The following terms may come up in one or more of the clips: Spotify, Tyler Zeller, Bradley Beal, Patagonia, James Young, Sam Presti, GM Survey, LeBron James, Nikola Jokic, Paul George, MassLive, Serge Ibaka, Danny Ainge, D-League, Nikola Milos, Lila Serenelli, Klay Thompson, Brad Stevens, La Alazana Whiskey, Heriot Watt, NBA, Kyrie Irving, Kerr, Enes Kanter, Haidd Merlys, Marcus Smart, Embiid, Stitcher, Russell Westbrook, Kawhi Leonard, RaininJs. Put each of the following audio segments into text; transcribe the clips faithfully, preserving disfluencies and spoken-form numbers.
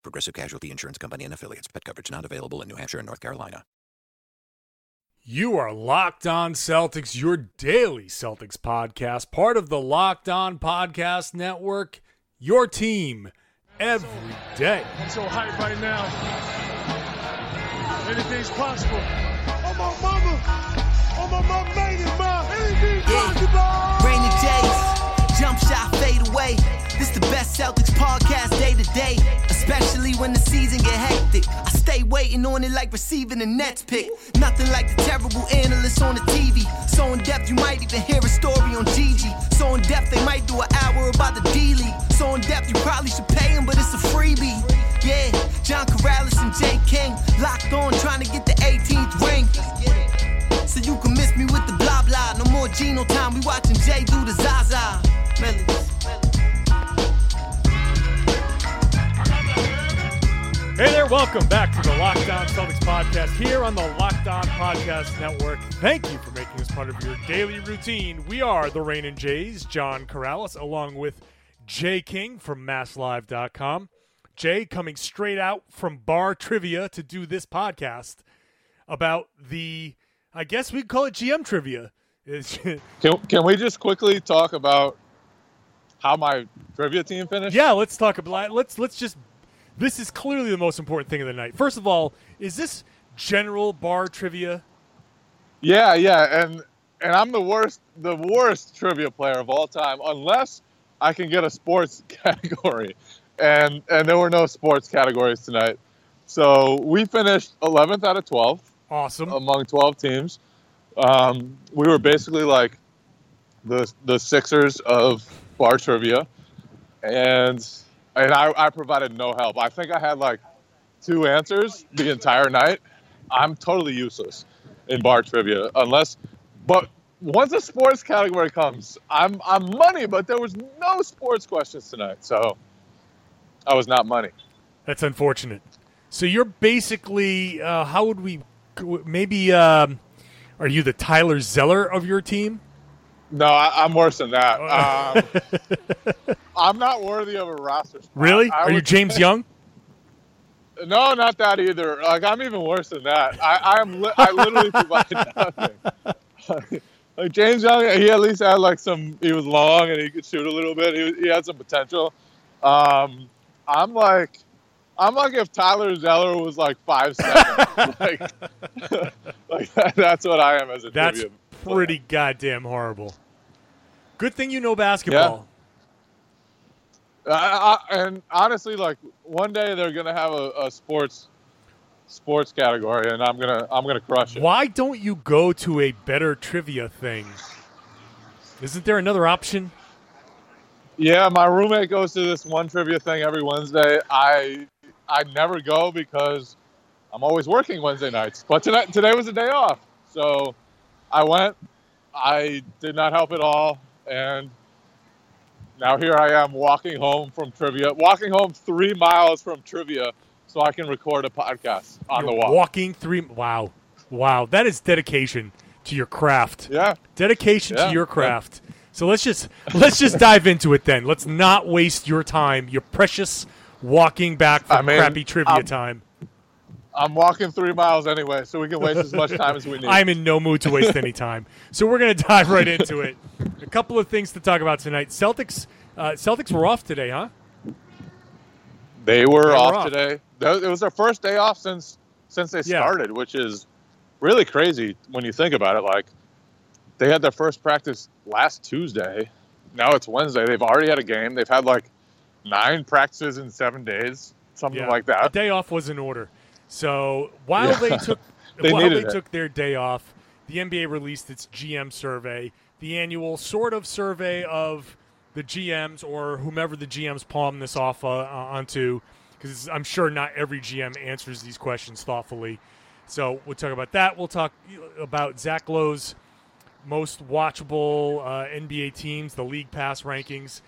Progressive Casualty Insurance Company and Affiliates. Pet coverage not available in New Hampshire and North Carolina. You are Locked On Celtics, your daily Celtics podcast, part of the Locked On Podcast Network, your team every day. I'm so hyped right now. Anything's possible. Oh, my mama. Oh, my mama made it, ma. Anything's possible. Rainy days, jump shot, fade away. This the best Celtics podcast day to day, especially when the season get hectic. I stay waiting on it like receiving a Nets pick. Nothing like the terrible analysts on the T V. So in depth you might even hear a story on Gigi. So in depth they might do an hour about the D-League. So in depth you probably should pay them, but it's a freebie. Yeah, John Karalis and Jay King, locked on trying to get the eighteenth ring. Let's get it. So you can miss me with the blah blah. No more Geno time, we watching Jay do the Zaza. Melodies. Hey there, welcome back to the Locked On Celtics podcast here on the Locked On Podcast Network. Thank you for making this part of your daily routine. We are the RaininJs, John Karalis, along with Jay King from Mass Live dot com. Jay coming straight out from bar trivia to do this podcast about the, I guess we'd call it G M trivia. can, can we just quickly talk about how my trivia team finished? Yeah, let's talk about, let's let's just... This is clearly the most important thing of the night. First of all, is this general bar trivia? Yeah, yeah, and and I'm the worst, the worst trivia player of all time, unless I can get a sports category, and and there were no sports categories tonight, so we finished eleventh out of twelve. Awesome. Among twelve teams, um, we were basically like the the Sixers of bar trivia, and. And I, I provided no help. I think I had like two answers the entire night. I'm totally useless in bar trivia, unless. But once a sports category comes, I'm I'm money. But there was no sports questions tonight, so I was not money. That's unfortunate. So you're basically uh, how would we? Maybe um, are you the Tyler Zeller of your team? No, I, I'm worse than that. Um, I'm not worthy of a roster spot. Really? I Are you James say, Young? No, not that either. Like I'm even worse than that. I am. Li- I literally provided nothing. Like James Young, he at least had like some. He was long and he could shoot a little bit. He, he had some potential. Um, I'm like, I'm like if Tyler Zeller was like five seven. like, like that, that's what I am as a that's- trivia. Pretty goddamn horrible. Good thing you know basketball. Yeah. I, I, and honestly, like one day they're gonna have a, a sports sports category, and I'm gonna I'm gonna crush it. Why don't you go to a better trivia thing? Isn't there another option? Yeah, my roommate goes to this one trivia thing every Wednesday. I I never go because I'm always working Wednesday nights. But tonight today was a day off, so. I went, I did not help at all, and now here I am walking home from trivia, walking home three miles from trivia so I can record a podcast on You're the walk. Walking three, wow, wow, that is dedication to your craft. Yeah. Dedication yeah. to your craft. Yeah. So let's just, let's just dive into it then. Let's not waste your time, your precious walking back from I mean, crappy trivia I'm, time. I'm walking three miles anyway, so we can waste as much time as we need. I'm in no mood to waste any time. So we're going to dive right into it. A couple of things to talk about tonight. Celtics uh, Celtics were off today, huh? They were, they were off, off today. It was their first day off since since they yeah. started, which is really crazy when you think about it. Like, they had their first practice last Tuesday. Now it's Wednesday. They've already had a game. They've had, like, nine practices in seven days, something yeah. like that. A day off was in order. So while yeah. they took they while they it. took their day off, the N B A released its G M survey, the annual sort of survey of the G Ms or whomever the G Ms palm this off uh, onto, because I'm sure not every G M answers these questions thoughtfully. So we'll talk about that. We'll talk about Zach Lowe's most watchable uh, N B A teams, the League Pass rankings.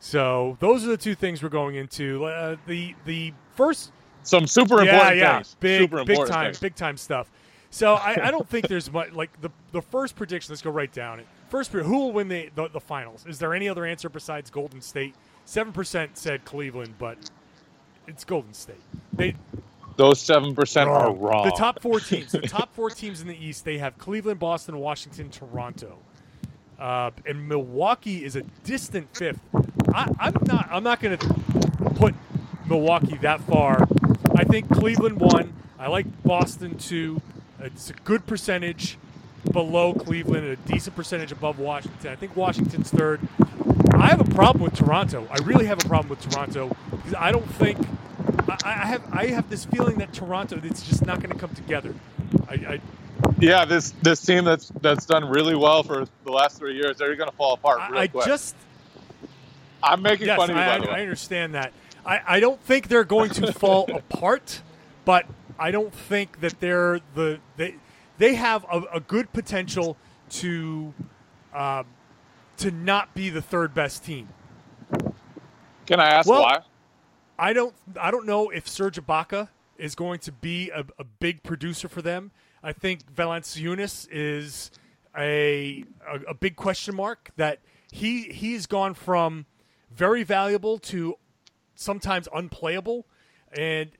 So those are the two things we're going into. Uh, the the first some super yeah, important yeah, things, big super important big time things. big time stuff. So I, I don't think there's much like the the first prediction. Let's go right down it. First, who will win the, the the finals? Is there any other answer besides Golden State? Seven percent said Cleveland, but it's Golden State. They those seven percent are wrong. The top four teams, the top four teams in the East, they have Cleveland, Boston, Washington, Toronto. Uh, and Milwaukee is a distant fifth. I, I'm not. I'm not going to put Milwaukee that far. I think Cleveland won. I like Boston too. It's a good percentage below Cleveland, and a decent percentage above Washington. I think Washington's third. I have a problem with Toronto. I really have a problem with Toronto because I don't think I, I have. I have this feeling that Toronto, it's just not going to come together. I. I Yeah, this this team that's that's done really well for the last three years, they're going to fall apart real I quick. I just... I'm making yes, fun of you, by I, the way. I understand that. I, I don't think they're going to fall apart, but I don't think that they're the... They they have a, a good potential to uh, to not be the third best team. Can I ask well, why? I don't, I don't know if Serge Ibaka is going to be a, a big producer for them. I think Valanciunas is a, a a big question mark that he he's gone from very valuable to sometimes unplayable. And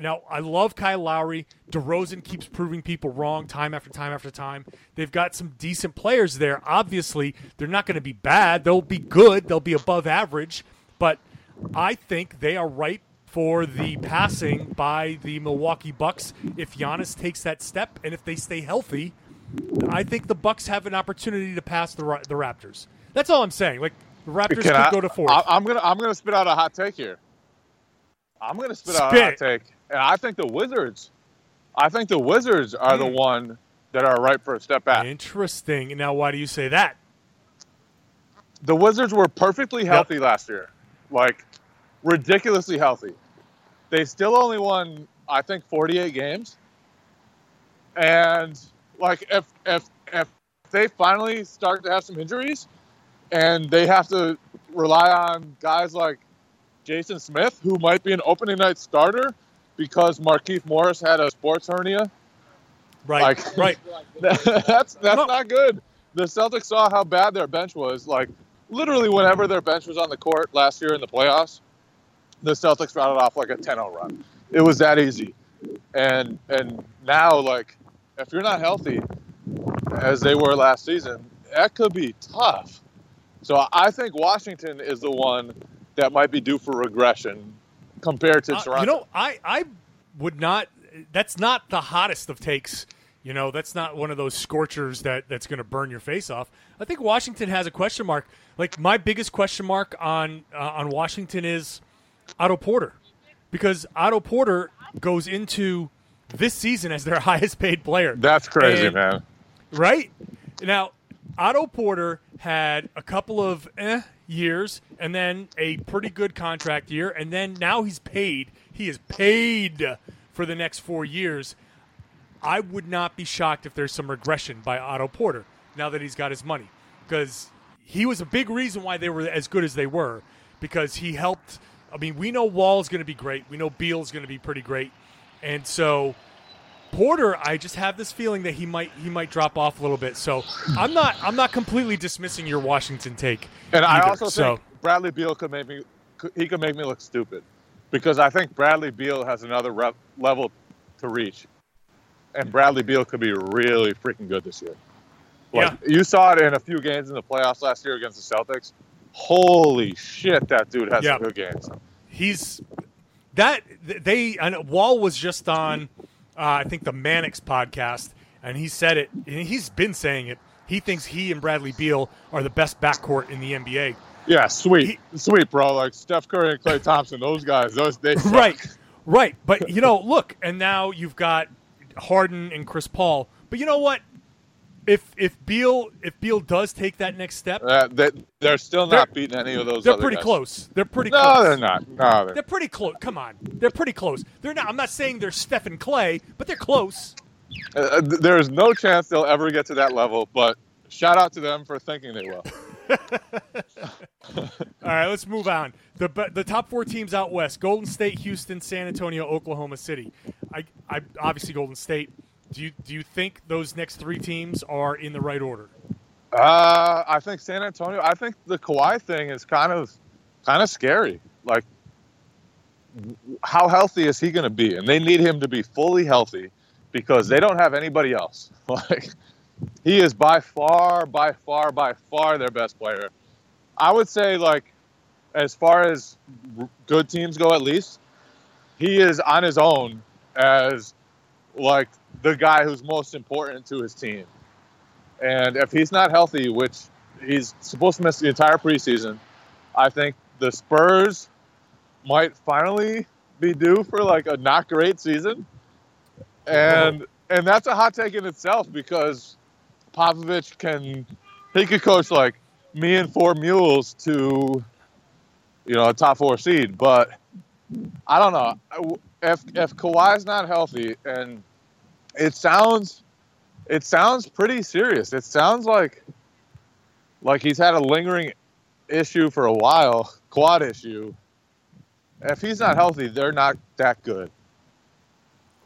now I love Kyle Lowry. DeRozan keeps proving people wrong time after time after time. They've got some decent players there. Obviously, they're not going to be bad. They'll be good. They'll be above average. But I think they are ripe for the passing by the Milwaukee Bucks if Giannis takes that step and if they stay healthy. I think the Bucks have an opportunity to pass the the Raptors. That's all I'm saying. Like the Raptors Can could I, go to fourth. I, I'm gonna I'm gonna spit out a hot take here. I'm gonna spit, spit out a hot take, and I think the Wizards. I think the Wizards are mm. the one that are ripe for a step back. Interesting. Now, why do you say that? The Wizards were perfectly healthy yep. last year, like ridiculously healthy. They still only won, I think, forty-eight games. And like, if if if they finally start to have some injuries, and they have to rely on guys like Jason Smith, who might be an opening night starter because Markieff Morris had a sports hernia. Right, like, right. that's that's no. not good. The Celtics saw how bad their bench was. Like, literally, whenever their bench was on the court last year in the playoffs, the Celtics rounded off like a ten oh run. It was that easy. And and now, like, if you're not healthy, as they were last season, that could be tough. So I think Washington is the one that might be due for regression compared to Toronto. Uh, you know, I, I would not – that's not the hottest of takes. You know, that's not one of those scorchers that, that's going to burn your face off. I think Washington has a question mark. Like, my biggest question mark on uh, on Washington is – Otto Porter, because Otto Porter goes into this season as their highest paid player. That's crazy, and, man. Right? Now, Otto Porter had a couple of eh years and then a pretty good contract year, and then now he's paid. He is paid for the next four years. I would not be shocked if there's some regression by Otto Porter now that he's got his money, because he was a big reason why they were as good as they were, because he helped – I mean, we know Wall's going to be great. We know Beal's going to be pretty great. And so Porter, I just have this feeling that he might he might drop off a little bit. So I'm not I'm not completely dismissing your Washington take. And either. I also so, think Bradley Beal could make me he could make me look stupid, because I think Bradley Beal has another rep, level to reach. And Bradley Beal could be really freaking good this year. Like, yeah. You saw it in a few games in the playoffs last year against the Celtics. Holy shit, that dude has yeah. some good games. He's that they and Wall was just on, uh, I think, the Mannix podcast, and he said it. And he's been saying it. He thinks he and Bradley Beal are the best backcourt in the N B A. Yeah, sweet, he, sweet, bro. Like Steph Curry and Klay Thompson, those guys, those they suck. Right, right. But you know, look, and now you've got Harden and Chris Paul. But you know what? If if Beal if Beal does take that next step, uh, they, they're still not they're, beating any of those. They're other pretty guys. Close. They're pretty. No, close. they're not. No, they're, they're pretty close. Come on, they're pretty close. They're not. I'm not saying they're Steph and Clay, but they're close. Uh, there is no chance they'll ever get to that level. But shout out to them for thinking they will. All right, let's move on. The the top four teams out west: Golden State, Houston, San Antonio, Oklahoma City. I I obviously Golden State. Do you do you think those next three teams are in the right order? Uh, I think San Antonio. I think the Kawhi thing is kind of kind of scary. Like, how healthy is he going to be? And they need him to be fully healthy because they don't have anybody else. Like, he is by far, by far, by far their best player. I would say, like, as far as good teams go, at least he is on his own as like the guy who's most important to his team. And if he's not healthy, which he's supposed to miss the entire preseason, I think the Spurs might finally be due for like a not great season. And and that's a hot take in itself because Popovich can he could coach like me and four mules to, you know, a top four seed. But I don't know. If if Kawhi's not healthy, and it sounds it sounds pretty serious. It sounds like like he's had a lingering issue for a while, quad issue. If he's not healthy, they're not that good.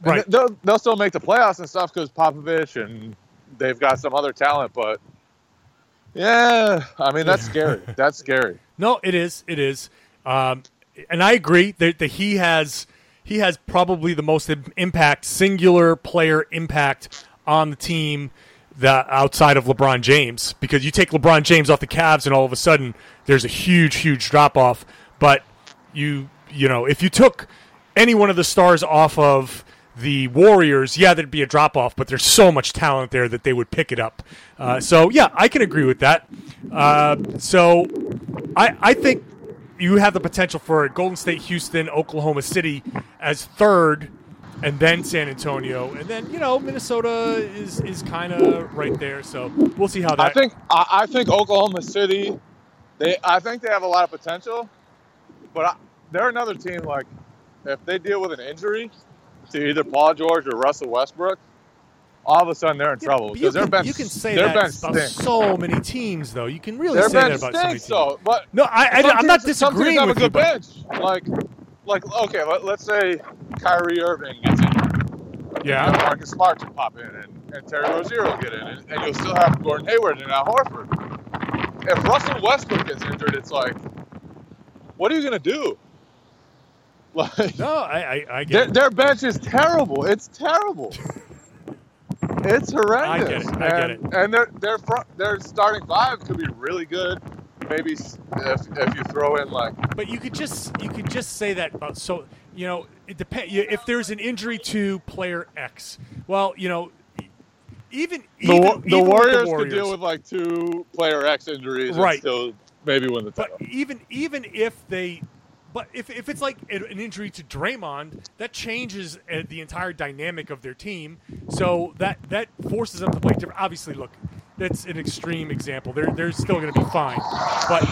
Right. They'll, they'll still make the playoffs and stuff because Popovich and they've got some other talent, but yeah, I mean, that's scary. That's scary. No, it is. It is. Um, and I agree that, that he has he has probably the most impact, singular player impact on the team that outside of LeBron James, because you take LeBron James off the Cavs and all of a sudden there's a huge, huge drop-off. But, you you know, if you took any one of the stars off of the Warriors, yeah, there'd be a drop-off, but there's so much talent there that they would pick it up. Uh, so, yeah, I can agree with that. Uh, so I, I think you have the potential for Golden State, Houston, Oklahoma City as third, and then San Antonio. And then, you know, Minnesota is, is kind of right there. So we'll see how that – I think I, I think Oklahoma City, they I think they have a lot of potential, but I, they're another team, like, if they deal with an injury – to either Paul George or Russell Westbrook, all of a sudden they're in yeah, trouble. You can, been, you can say that about stinks. so many teams, though. You can really they're say that about stinks, so many teams. Though, but no, I, I, I'm teams, not disagreeing some teams have with a good you. Bench. Like, like okay, let, let's say Kyrie Irving gets in. Yeah. And Marcus Smart will pop in, and, and Terry Rozier will get in, and, and you'll still have Gordon Hayward and Al Horford. If Russell Westbrook gets injured, it's like, what are you going to do? Like, no, I, I, I get their, it. Their bench is terrible. It's terrible. It's horrendous. I get it. I and, get it. And their their front their starting five could be really good. Maybe if if you throw in like. But you could just you could just say that about so you know it depends if there's an injury to player X. Well, you know, even the, even, the, even Warriors the Warriors could deal with like two player X injuries, right? And still maybe win the title. But even even if they. But if if it's like an injury to Draymond, that changes the entire dynamic of their team. So that, that forces them to play different. Obviously, look, that's an extreme example. They're they're still going to be fine. But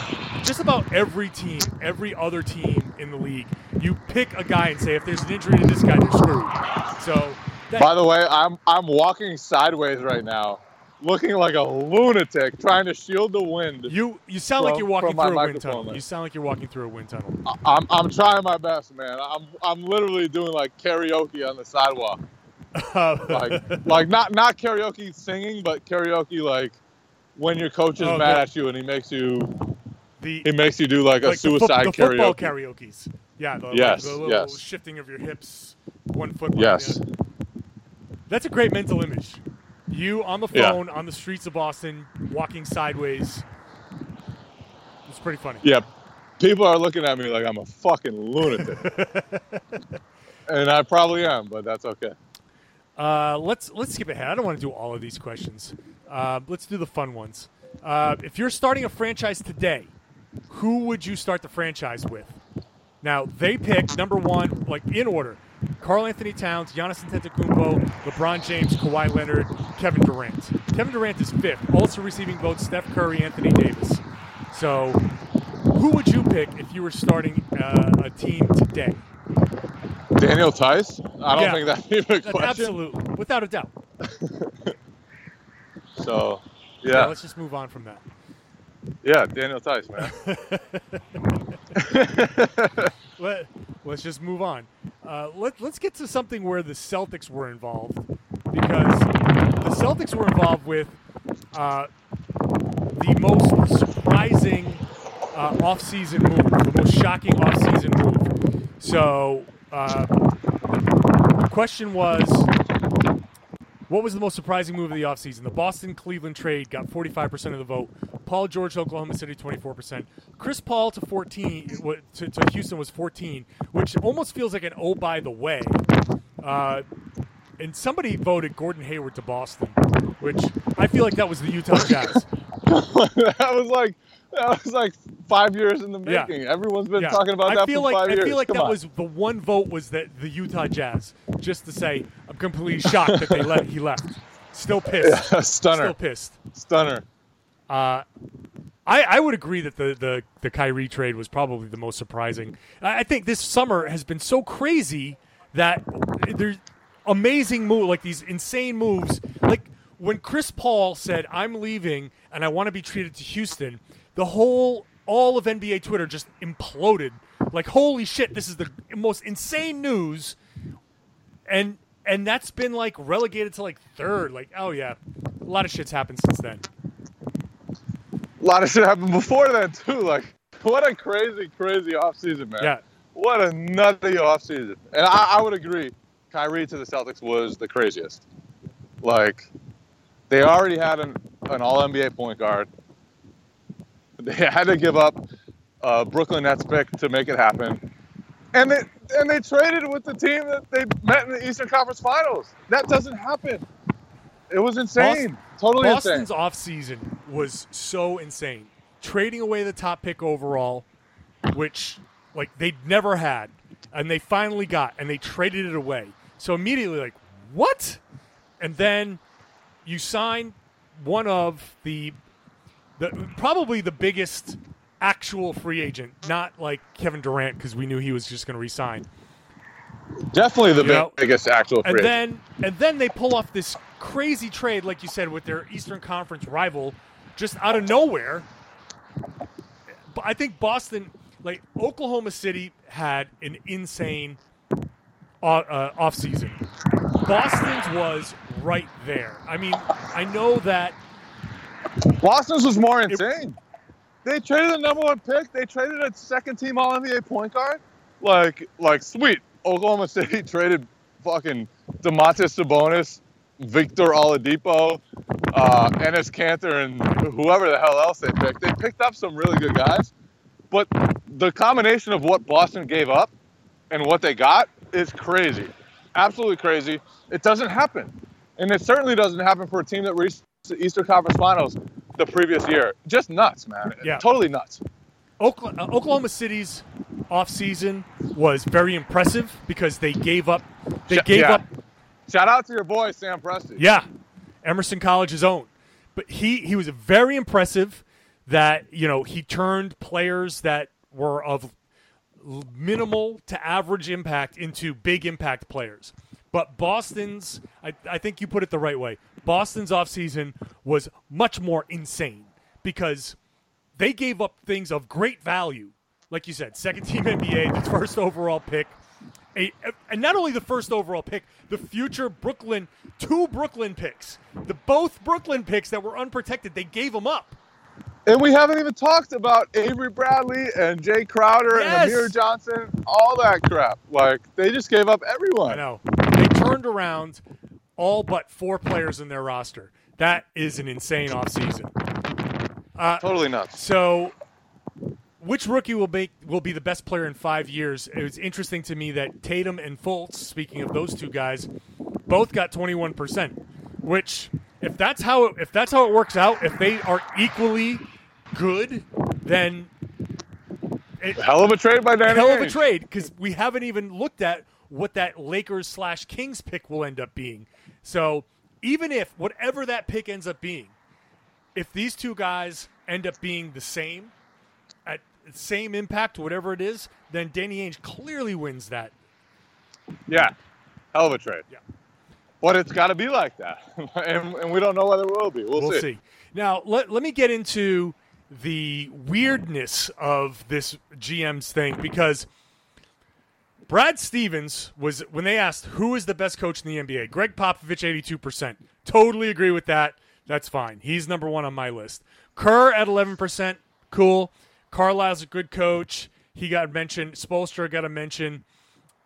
just about every team, every other team in the league, you pick a guy and say, if there's an injury to this guy, you're screwed. So. That- By the way, I'm I'm walking sideways right now, looking like a lunatic, trying to shield the wind. You you sound from, like you're walking through a wind tunnel. There. You sound like you're walking through a wind tunnel. I'm I'm trying my best, man. I'm I'm literally doing like karaoke on the sidewalk. like like not, not karaoke singing, but karaoke like when your coach is oh, mad yeah. at you and he makes you the he makes you do like, like a suicide the fo- the karaoke. Football karaoke's. Yeah. The, yes. Like, the little yes. shifting of your hips, one foot. Yes. The other. That's a great mental image. You on the phone, yeah. on the streets of Boston, walking sideways. It's pretty funny. Yeah. People are looking at me like I'm a fucking lunatic. And I probably am, but that's okay. Uh, let's let's skip ahead. I don't want to do all of these questions. Uh, let's do the fun ones. Uh, if you're starting a franchise today, who would you start the franchise with? Now, they pick, number one, like in order, Karl-Anthony Towns, Giannis Antetokounmpo, LeBron James, Kawhi Leonard, Kevin Durant. Kevin Durant is fifth, also receiving votes Steph Curry, Anthony Davis. So who would you pick if you were starting uh, a team today? Daniel Tice? I don't yeah. think that's even a that's question. Absolutely, without a doubt. So, yeah. yeah. Let's just move on from that. Yeah, Daniel Tice, man. Let, let's just move on. Uh, let, let's get to something where the Celtics were involved, because the Celtics were involved with uh, the most surprising uh, offseason move, the most shocking offseason move. So uh, the question was, what was the most surprising move of the offseason? The Boston-Cleveland trade got forty-five percent of the vote. Paul George, Oklahoma City, twenty-four percent. Chris Paul to fourteen to, to Houston was fourteen, which almost feels like an oh, by the way. Uh, and somebody voted Gordon Hayward to Boston, which I feel like that was the Utah Jazz. that was like that was like five years in the making. Yeah. Everyone's been yeah. talking about I that feel for like, five I years. I feel like Come that on. was the one vote was that the Utah Jazz, just to say I'm completely shocked that they let he left. Still pissed. Yeah, stunner. Still pissed. Stunner. Uh, I, I would agree that the, the, the Kyrie trade was probably the most surprising. I think this summer has been so crazy that there's amazing moves, like these insane moves. Like when Chris Paul said, I'm leaving and I want to be traded to Houston, the whole, all of N B A Twitter just imploded. Like, holy shit, this is the most insane news. And, and that's been like relegated to like third. Like, oh yeah, a lot of shit's happened since then. A lot of shit happened before that, too. Like, what a crazy, crazy offseason, man. Yeah. What a nutty offseason. And I, I would agree, Kyrie to the Celtics was the craziest. Like, they already had an, an all-N B A point guard. They had to give up uh, Brooklyn Nets pick to make it happen. And they, and they traded with the team that they met in the Eastern Conference Finals. That doesn't happen. It was insane. Boston, totally Boston's insane. Boston's offseason was so insane. Trading away the top pick overall, which like they'd never had, and they finally got, and they traded it away. So immediately like, what? And then you sign one of the, the probably the biggest actual free agent, not like Kevin Durant, because we knew he was just going to resign. Definitely the big, know, biggest actual free and agent. Then, and then they pull off this crazy trade, like you said, with their Eastern Conference rival, just out of nowhere. But I think Boston, like Oklahoma City, had an insane uh, uh, offseason. Boston's was right there. I mean, I know that Boston's was more insane. It, they traded the number one pick. They traded a second-team All-N B A point guard. Like, like sweet. Oklahoma City traded fucking Domantas Sabonis, Victor Oladipo, uh, Enes Kanter, and whoever the hell else they picked. They picked up some really good guys, but the combination of what Boston gave up and what they got is crazy. Absolutely crazy. It doesn't happen, and it certainly doesn't happen for a team that reached the Eastern Conference Finals the previous year. Just nuts, man. Yeah. Totally nuts. Oklahoma City's offseason was very impressive because they gave up – they gave yeah. up – shout out to your boy, Sam Presti. Yeah, Emerson College's own. But he, he was very impressive that, you know, he turned players that were of minimal to average impact into big impact players. But Boston's – I I think you put it the right way. Boston's offseason was much more insane because they gave up things of great value. Like you said, second team N B A, the first overall pick. A, and not only the first overall pick, the future Brooklyn, two Brooklyn picks, the both Brooklyn picks that were unprotected, they gave them up. And we haven't even talked about Avery Bradley and Jay Crowder yes. and Amir Johnson, all that crap. Like, they just gave up everyone. I know. They turned around all but four players in their roster. That is an insane offseason. Uh, totally nuts. So... which rookie will be, will be the best player in five years? It was interesting to me that Tatum and Fultz, speaking of those two guys, both got twenty-one percent. Which, if that's how it, if that's how it works out, if they are equally good, then it, hell of a trade by Danny. Hell of a trade because we haven't even looked at what that Lakers slash Kings pick will end up being. So even if whatever that pick ends up being, if these two guys end up being the same, at same impact, whatever it is, then Danny Ainge clearly wins that. Yeah. Hell of a trade. Yeah. But it's got to be like that. and, and we don't know whether it will be. We'll, we'll see. see. Now, let, let me get into the weirdness of this G M's thing, because Brad Stevens was, when they asked who is the best coach in the N B A, Greg Popovich, eighty-two percent. Totally agree with that. That's fine. He's number one on my list. Kerr at eleven percent. Cool. Carlisle's a good coach. He got mentioned. Spoelstra got a mention.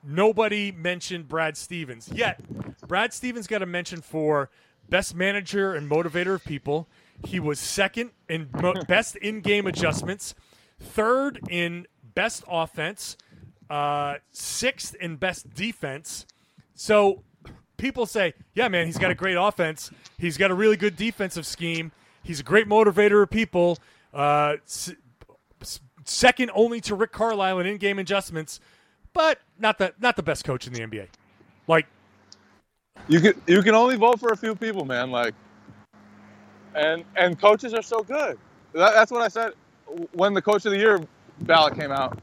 Nobody mentioned Brad Stevens. Yet, Brad Stevens got a mention for best manager and motivator of people. He was second in best in-game adjustments, third in best offense, uh, sixth in best defense. So people say, yeah, man, he's got a great offense. He's got a really good defensive scheme. He's a great motivator of people. Uh, s- second only to Rick Carlisle in in-game adjustments, but not the not the best coach in the N B A. Like, you can you can only vote for a few people, man. Like, and and coaches are so good. That, that's what I said when the Coach of the Year ballot came out.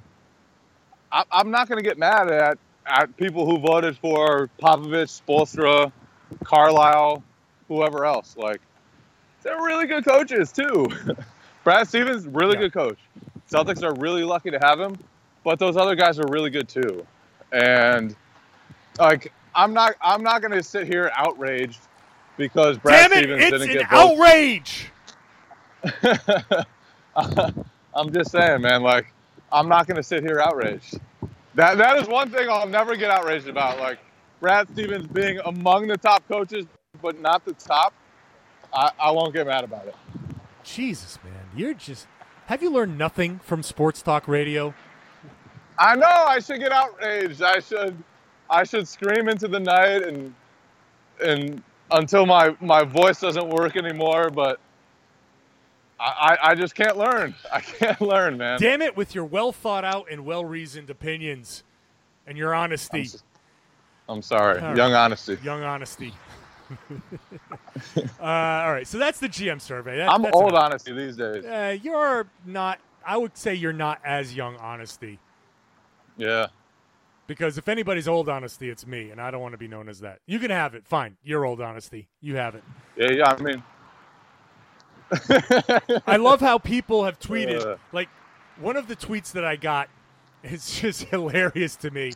I, I'm not going to get mad at at people who voted for Popovich, Spoelstra, Carlisle, whoever else. Like, they're really good coaches too. Brad Stevens, really yeah. good coach. Celtics are really lucky to have him, but those other guys are really good too. And like, I'm not, I'm not going to sit here outraged because Brad Damn Stevens it, didn't get votes. It's an outrage. I'm just saying, man. Like, I'm not going to sit here outraged. That that is one thing I'll never get outraged about. Like, Brad Stevens being among the top coaches, but not the top. I, I won't get mad about it. Jesus, man, you're just. Have you learned nothing from Sports Talk Radio? I know. I should get outraged. I should, I should scream into the night and and until my, my voice doesn't work anymore. But I, I, I just can't learn. I can't learn, man. Damn it! With your well thought out and well reasoned opinions and your honesty. I'm, so, I'm sorry, all young right. honesty. Young honesty. uh, all right, so that's the G M survey. That, I'm that's old enough. Honesty these days. Uh, you're not. I would say you're not as young honesty. Yeah. Because if anybody's old honesty, it's me, and I don't want to be known as that. You can have it. Fine. You're old honesty. You have it. Yeah, yeah. I mean, I love how people have tweeted. Uh. Like, one of the tweets that I got is just hilarious to me.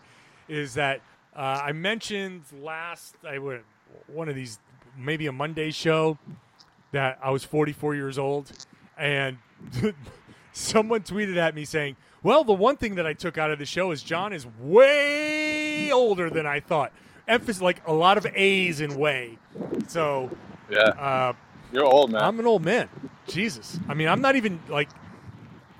Is that uh, I mentioned last? I would. One of these, maybe a Monday show, that I was forty-four years old, and someone tweeted at me saying, well, the one thing that I took out of the show is John is way older than I thought. Emphasis, like a lot of A's in way. So, yeah, uh, you're old, man. I'm an old man. Jesus. I mean, I'm not even like,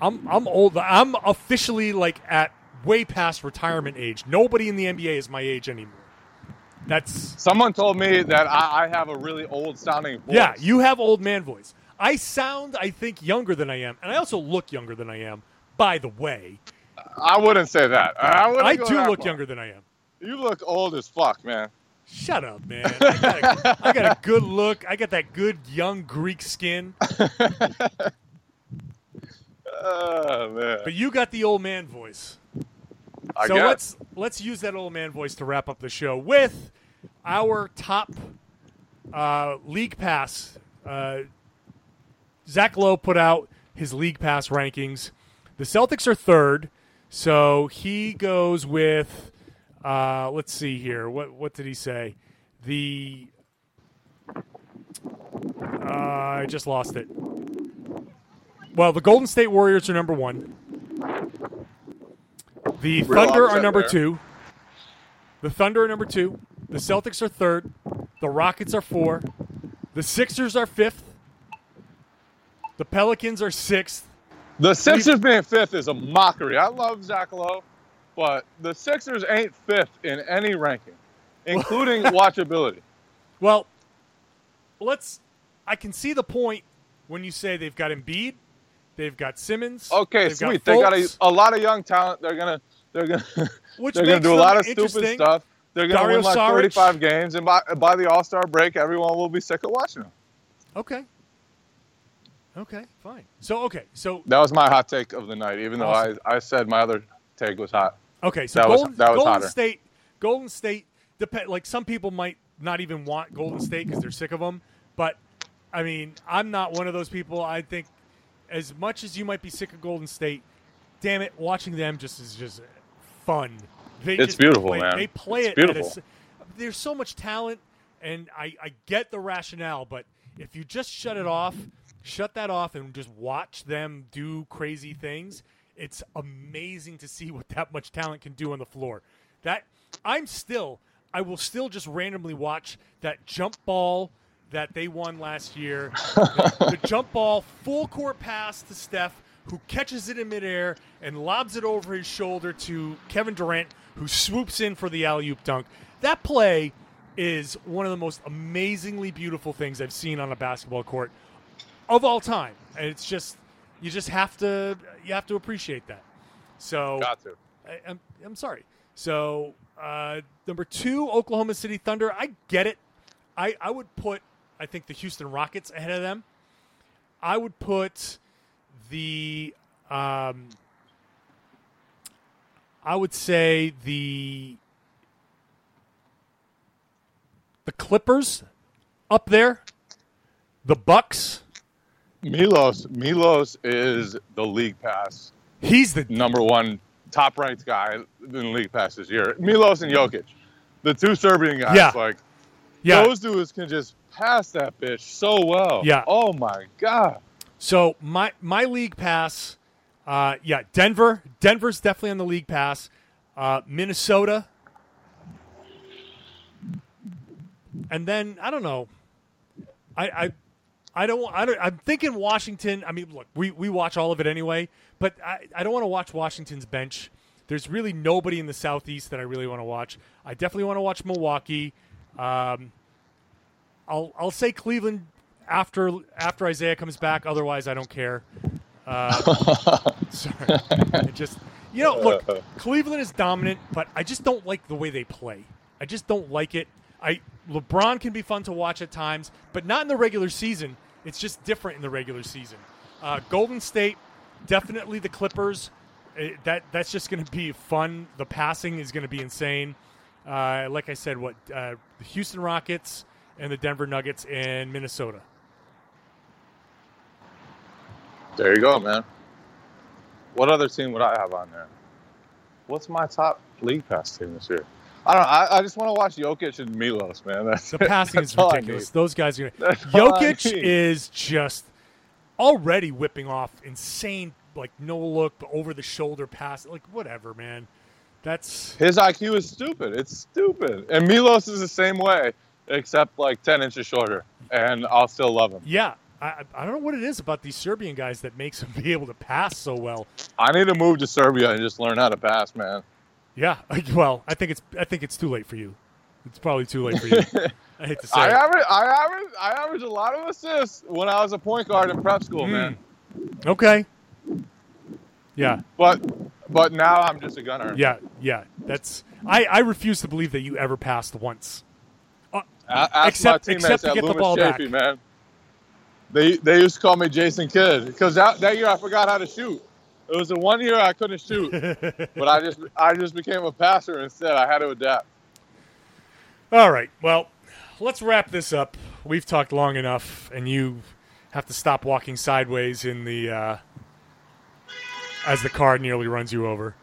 I'm, I'm old. I'm officially like at way past retirement age. Nobody in the N B A is my age anymore. That's someone told me that I, I have a really old sounding voice. Yeah, you have old man voice. I sound, I think, younger than I am, and I also look younger than I am. By the way, I wouldn't say that. I, I do that look far. Younger than I am. You look old as fuck, man. Shut up, man. I got a, I got a good look. I got that good young Greek skin. Oh, man. But you got the old man voice. I so guess. let's let's use that old man voice to wrap up the show with our top uh, League Pass. Uh, Zach Lowe put out his League Pass rankings. The Celtics are third, so he goes with. Uh, let's see here. What what did he say? The uh, I just lost it. Well, the Golden State Warriors are number one. The Thunder are number two. The Thunder are number two. The Celtics are third. The Rockets are four. The Sixers are fifth. The Pelicans are sixth. The Sixers being fifth is a mockery. I love Zach Lowe, but the Sixers ain't fifth in any ranking, including watchability. Well, let's. I can see the point when you say they've got Embiid. They've got Simmons. Okay, sweet. Got they got a, a lot of young talent. They're gonna They're going to do a lot of stupid stuff. They're going to win like thirty-five games, and by, by the All-Star break, everyone will be sick of watching them. Okay. Okay, fine. So, okay. so that was my hot take of the night, even awesome. though I, I said my other take was hot. Okay, so that Golden, was, that was Golden hotter. State, Golden State, depend, like some people might not even want Golden State because they're sick of them, but, I mean, I'm not one of those people. I think as much as you might be sick of Golden State, damn it, watching them just is just fun. They it's just beautiful, play, man. They play it's it. Beautiful. A, there's so much talent, and I, I get the rationale, but if you just shut it off, shut that off and just watch them do crazy things, it's amazing to see what that much talent can do on the floor. That I'm still, I will still just randomly watch that jump ball that they won last year, the, the jump ball, full court pass to Steph, who catches it in midair and lobs it over his shoulder to Kevin Durant, who swoops in for the alley-oop dunk. That play is one of the most amazingly beautiful things I've seen on a basketball court of all time. And it's just, you just have to, you have to appreciate that. So Got to. I, I'm, I'm sorry. So uh, number two, Oklahoma City Thunder. I get it. I, I would put, I think, the Houston Rockets ahead of them. I would put the, um, I would say the, the Clippers up there, the Bucks. Milos, Milos is the League Pass. He's the number one top-ranked guy in the League Pass this year. Milos and Jokic, the two Serbian guys. Yeah. Like, yeah. Those dudes can just pass that bitch so well. Yeah. Oh, my God. So my my League Pass, uh, yeah, Denver. Denver's definitely on the League Pass. Uh, Minnesota. And then, I don't know. I... I I don't, I don't. I'm thinking Washington. I mean, look, we, we watch all of it anyway, but I, I don't want to watch Washington's bench. There's really nobody in the Southeast that I really want to watch. I definitely want to watch Milwaukee. Um, I'll I'll say Cleveland after after Isaiah comes back. Otherwise, I don't care. Uh, sorry, I just you know, look, Cleveland is dominant, but I just don't like the way they play. I just don't like it. I LeBron can be fun to watch at times, but not in the regular season. It's just different in the regular season. Uh, Golden State, definitely the Clippers. It, that that's just going to be fun. The passing is going to be insane. Uh, like I said, what uh, the Houston Rockets and the Denver Nuggets and Minnesota. There you go, man. What other team would I have on there? What's my top League Pass team this year? I don't know. I, I just want to watch Jokic and Milos, man. That's the passing that's is ridiculous. Those guys are going to. Jokic is just already whipping off insane, like, no look, but over the shoulder pass. Like, whatever, man. That's. His I Q is stupid. It's stupid. And Milos is the same way, except like ten inches shorter. And I'll still love him. Yeah. I, I don't know what it is about these Serbian guys that makes them be able to pass so well. I need to move to Serbia and just learn how to pass, man. Yeah, well, I think it's I think it's too late for you. It's probably too late for you. I hate to say I it. Average, I average I average a lot of assists when I was a point guard in prep school, mm. man. Okay. Yeah. But but now I'm just a gunner. Yeah, yeah. That's I, I refuse to believe that you ever passed once. Uh, I, except my except to get Loomis the ball Chafee, back. Man. They they used to call me Jason Kidd because that, that year I forgot how to shoot. It was the one year I couldn't shoot, but I just I just became a passer instead. I had to adapt. All right. Well, let's wrap this up. We've talked long enough, and you have to stop walking sideways in the uh, as the car nearly runs you over.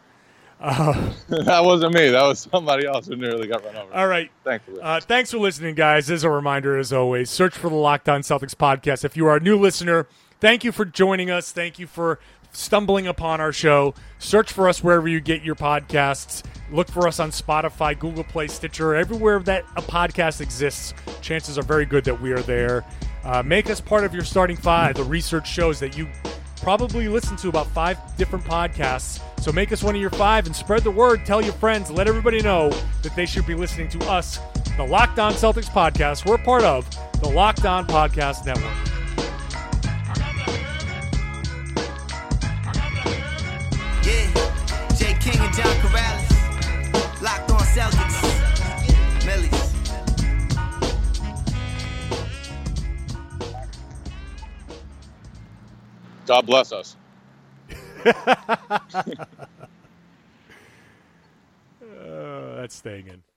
Uh, that wasn't me. That was somebody else who nearly got run over. All right. Thankfully. Uh, thanks for listening, guys. As a reminder, as always, search for the Locked On Celtics podcast. If you are a new listener, thank you for joining us. Thank you for stumbling upon our show. Search for us wherever you get your podcasts. Look for us on Spotify, Google Play, Stitcher, everywhere that a podcast exists. Chances are very good that we are there. Uh, make us part of your starting five. The research shows that you probably listen to about five different podcasts. So make us one of your five and spread the word. Tell your friends. Let everybody know that they should be listening to us, the Locked On Celtics podcast. We're part of the Locked On Podcast Network. Jay King and John Karalis. God bless us. uh, that's staying in.